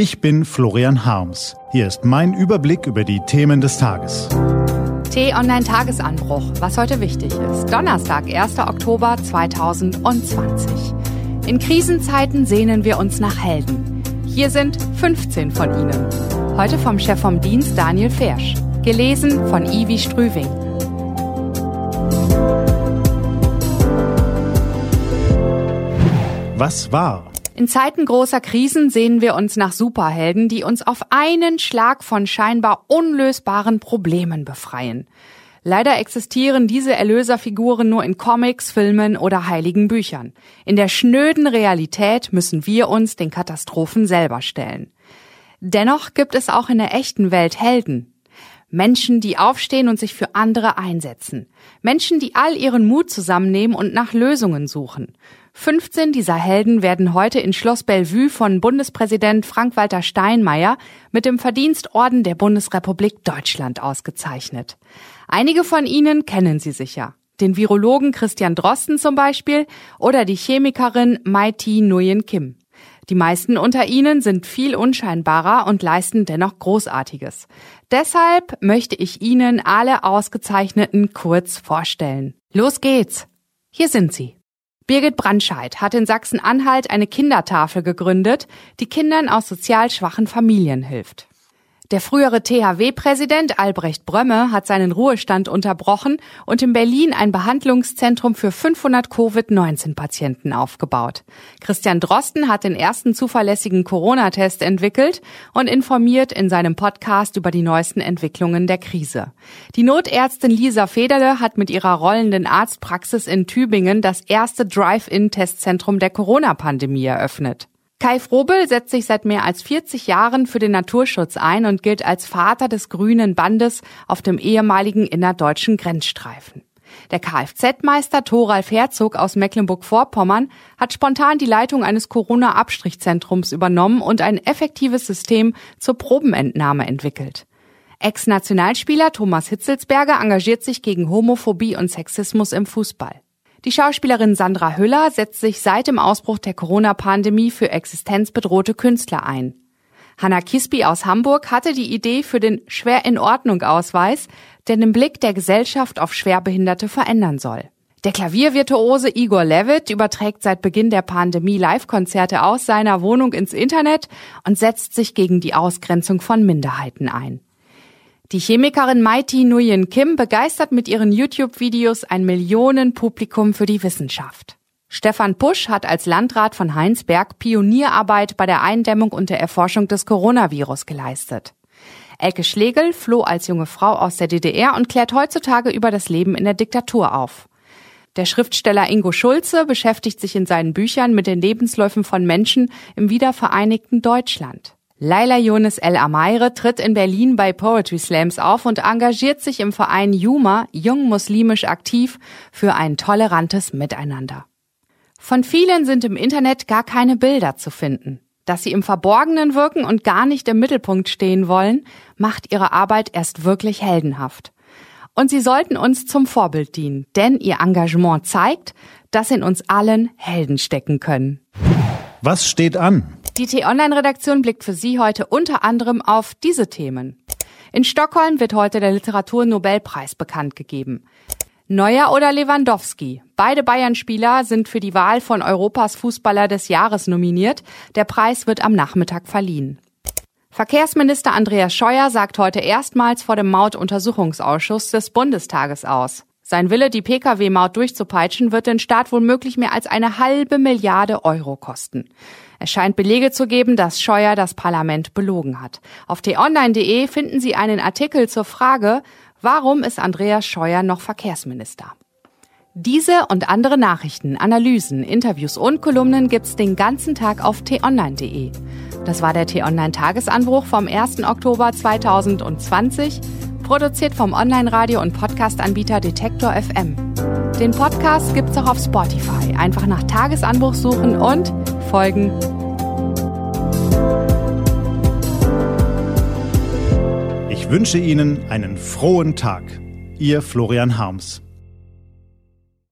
Ich bin Florian Harms. Hier ist mein Überblick über die Themen des Tages. T-Online-Tagesanbruch, was heute wichtig ist. Donnerstag, 1. Oktober 2020. In Krisenzeiten sehnen wir uns nach Helden. Hier sind 15 von ihnen. Heute vom Chef vom Dienst Daniel Fersch. Gelesen von Ivi Strüving. Was war? In Zeiten großer Krisen sehnen wir uns nach Superhelden, die uns auf einen Schlag von scheinbar unlösbaren Problemen befreien. Leider existieren diese Erlöserfiguren nur in Comics, Filmen oder heiligen Büchern. In der schnöden Realität müssen wir uns den Katastrophen selber stellen. Dennoch gibt es auch in der echten Welt Helden. Menschen, die aufstehen und sich für andere einsetzen. Menschen, die all ihren Mut zusammennehmen und nach Lösungen suchen. 15 dieser Helden werden heute in Schloss Bellevue von Bundespräsident Frank-Walter Steinmeier mit dem Verdienstorden der Bundesrepublik Deutschland ausgezeichnet. Einige von ihnen kennen Sie sicher. Den Virologen Christian Drosten zum Beispiel oder die Chemikerin Mai Thi Nguyen-Kim. Die meisten unter ihnen sind viel unscheinbarer und leisten dennoch Großartiges. Deshalb möchte ich Ihnen alle Ausgezeichneten kurz vorstellen. Los geht's! Hier sind sie. Birgit Branscheid hat in Sachsen-Anhalt eine Kindertafel gegründet, die Kindern aus sozial schwachen Familien hilft. Der frühere THW-Präsident Albrecht Brömme hat seinen Ruhestand unterbrochen und in Berlin ein Behandlungszentrum für 500 Covid-19-Patienten aufgebaut. Christian Drosten hat den ersten zuverlässigen Corona-Test entwickelt und informiert in seinem Podcast über die neuesten Entwicklungen der Krise. Die Notärztin Lisa Federle hat mit ihrer rollenden Arztpraxis in Tübingen das erste Drive-In-Testzentrum der Corona-Pandemie eröffnet. Kai Frobel setzt sich seit mehr als 40 Jahren für den Naturschutz ein und gilt als Vater des grünen Bandes auf dem ehemaligen innerdeutschen Grenzstreifen. Der Kfz-Meister Thoralf Herzog aus Mecklenburg-Vorpommern hat spontan die Leitung eines Corona-Abstrichzentrums übernommen und ein effektives System zur Probenentnahme entwickelt. Ex-Nationalspieler Thomas Hitzelsberger engagiert sich gegen Homophobie und Sexismus im Fußball. Die Schauspielerin Sandra Hüller setzt sich seit dem Ausbruch der Corona-Pandemie für existenzbedrohte Künstler ein. Hanna Kispi aus Hamburg hatte die Idee für den Schwer-in-Ordnung-Ausweis, der den Blick der Gesellschaft auf Schwerbehinderte verändern soll. Der Klaviervirtuose Igor Levitt überträgt seit Beginn der Pandemie Live-Konzerte aus seiner Wohnung ins Internet und setzt sich gegen die Ausgrenzung von Minderheiten ein. Die Chemikerin Mai Thi Nguyen-Kim begeistert mit ihren YouTube-Videos ein Millionenpublikum für die Wissenschaft. Stefan Busch hat als Landrat von Heinsberg Pionierarbeit bei der Eindämmung und der Erforschung des Coronavirus geleistet. Elke Schlegel floh als junge Frau aus der DDR und klärt heutzutage über das Leben in der Diktatur auf. Der Schriftsteller Ingo Schulze beschäftigt sich in seinen Büchern mit den Lebensläufen von Menschen im wiedervereinigten Deutschland. Leila Younes El Amayre tritt in Berlin bei Poetry Slams auf und engagiert sich im Verein Juma, jung muslimisch aktiv, für ein tolerantes Miteinander. Von vielen sind im Internet gar keine Bilder zu finden. Dass sie im Verborgenen wirken und gar nicht im Mittelpunkt stehen wollen, macht ihre Arbeit erst wirklich heldenhaft. Und sie sollten uns zum Vorbild dienen, denn ihr Engagement zeigt, dass in uns allen Helden stecken können. Was steht an? Die T-Online-Redaktion blickt für Sie heute unter anderem auf diese Themen. In Stockholm wird heute der Literaturnobelpreis bekannt gegeben. Neuer oder Lewandowski? Beide Bayern-Spieler sind für die Wahl von Europas Fußballer des Jahres nominiert. Der Preis wird am Nachmittag verliehen. Verkehrsminister Andreas Scheuer sagt heute erstmals vor dem Mautuntersuchungsausschuss des Bundestages aus. Sein Wille, die Pkw-Maut durchzupeitschen, wird den Staat womöglich mehr als 1,5 Milliarden Euro kosten. Es scheint Belege zu geben, dass Scheuer das Parlament belogen hat. Auf t-online.de finden Sie einen Artikel zur Frage, warum ist Andreas Scheuer noch Verkehrsminister? Diese und andere Nachrichten, Analysen, Interviews und Kolumnen gibt's den ganzen Tag auf t-online.de. Das war der T-Online-Tagesanbruch vom 1. Oktober 2020. Produziert vom Online-Radio- und Podcast-Anbieter Detektor FM. Den Podcast gibt's auch auf Spotify. Einfach nach Tagesanbruch suchen und folgen. Ich wünsche Ihnen einen frohen Tag. Ihr Florian Harms.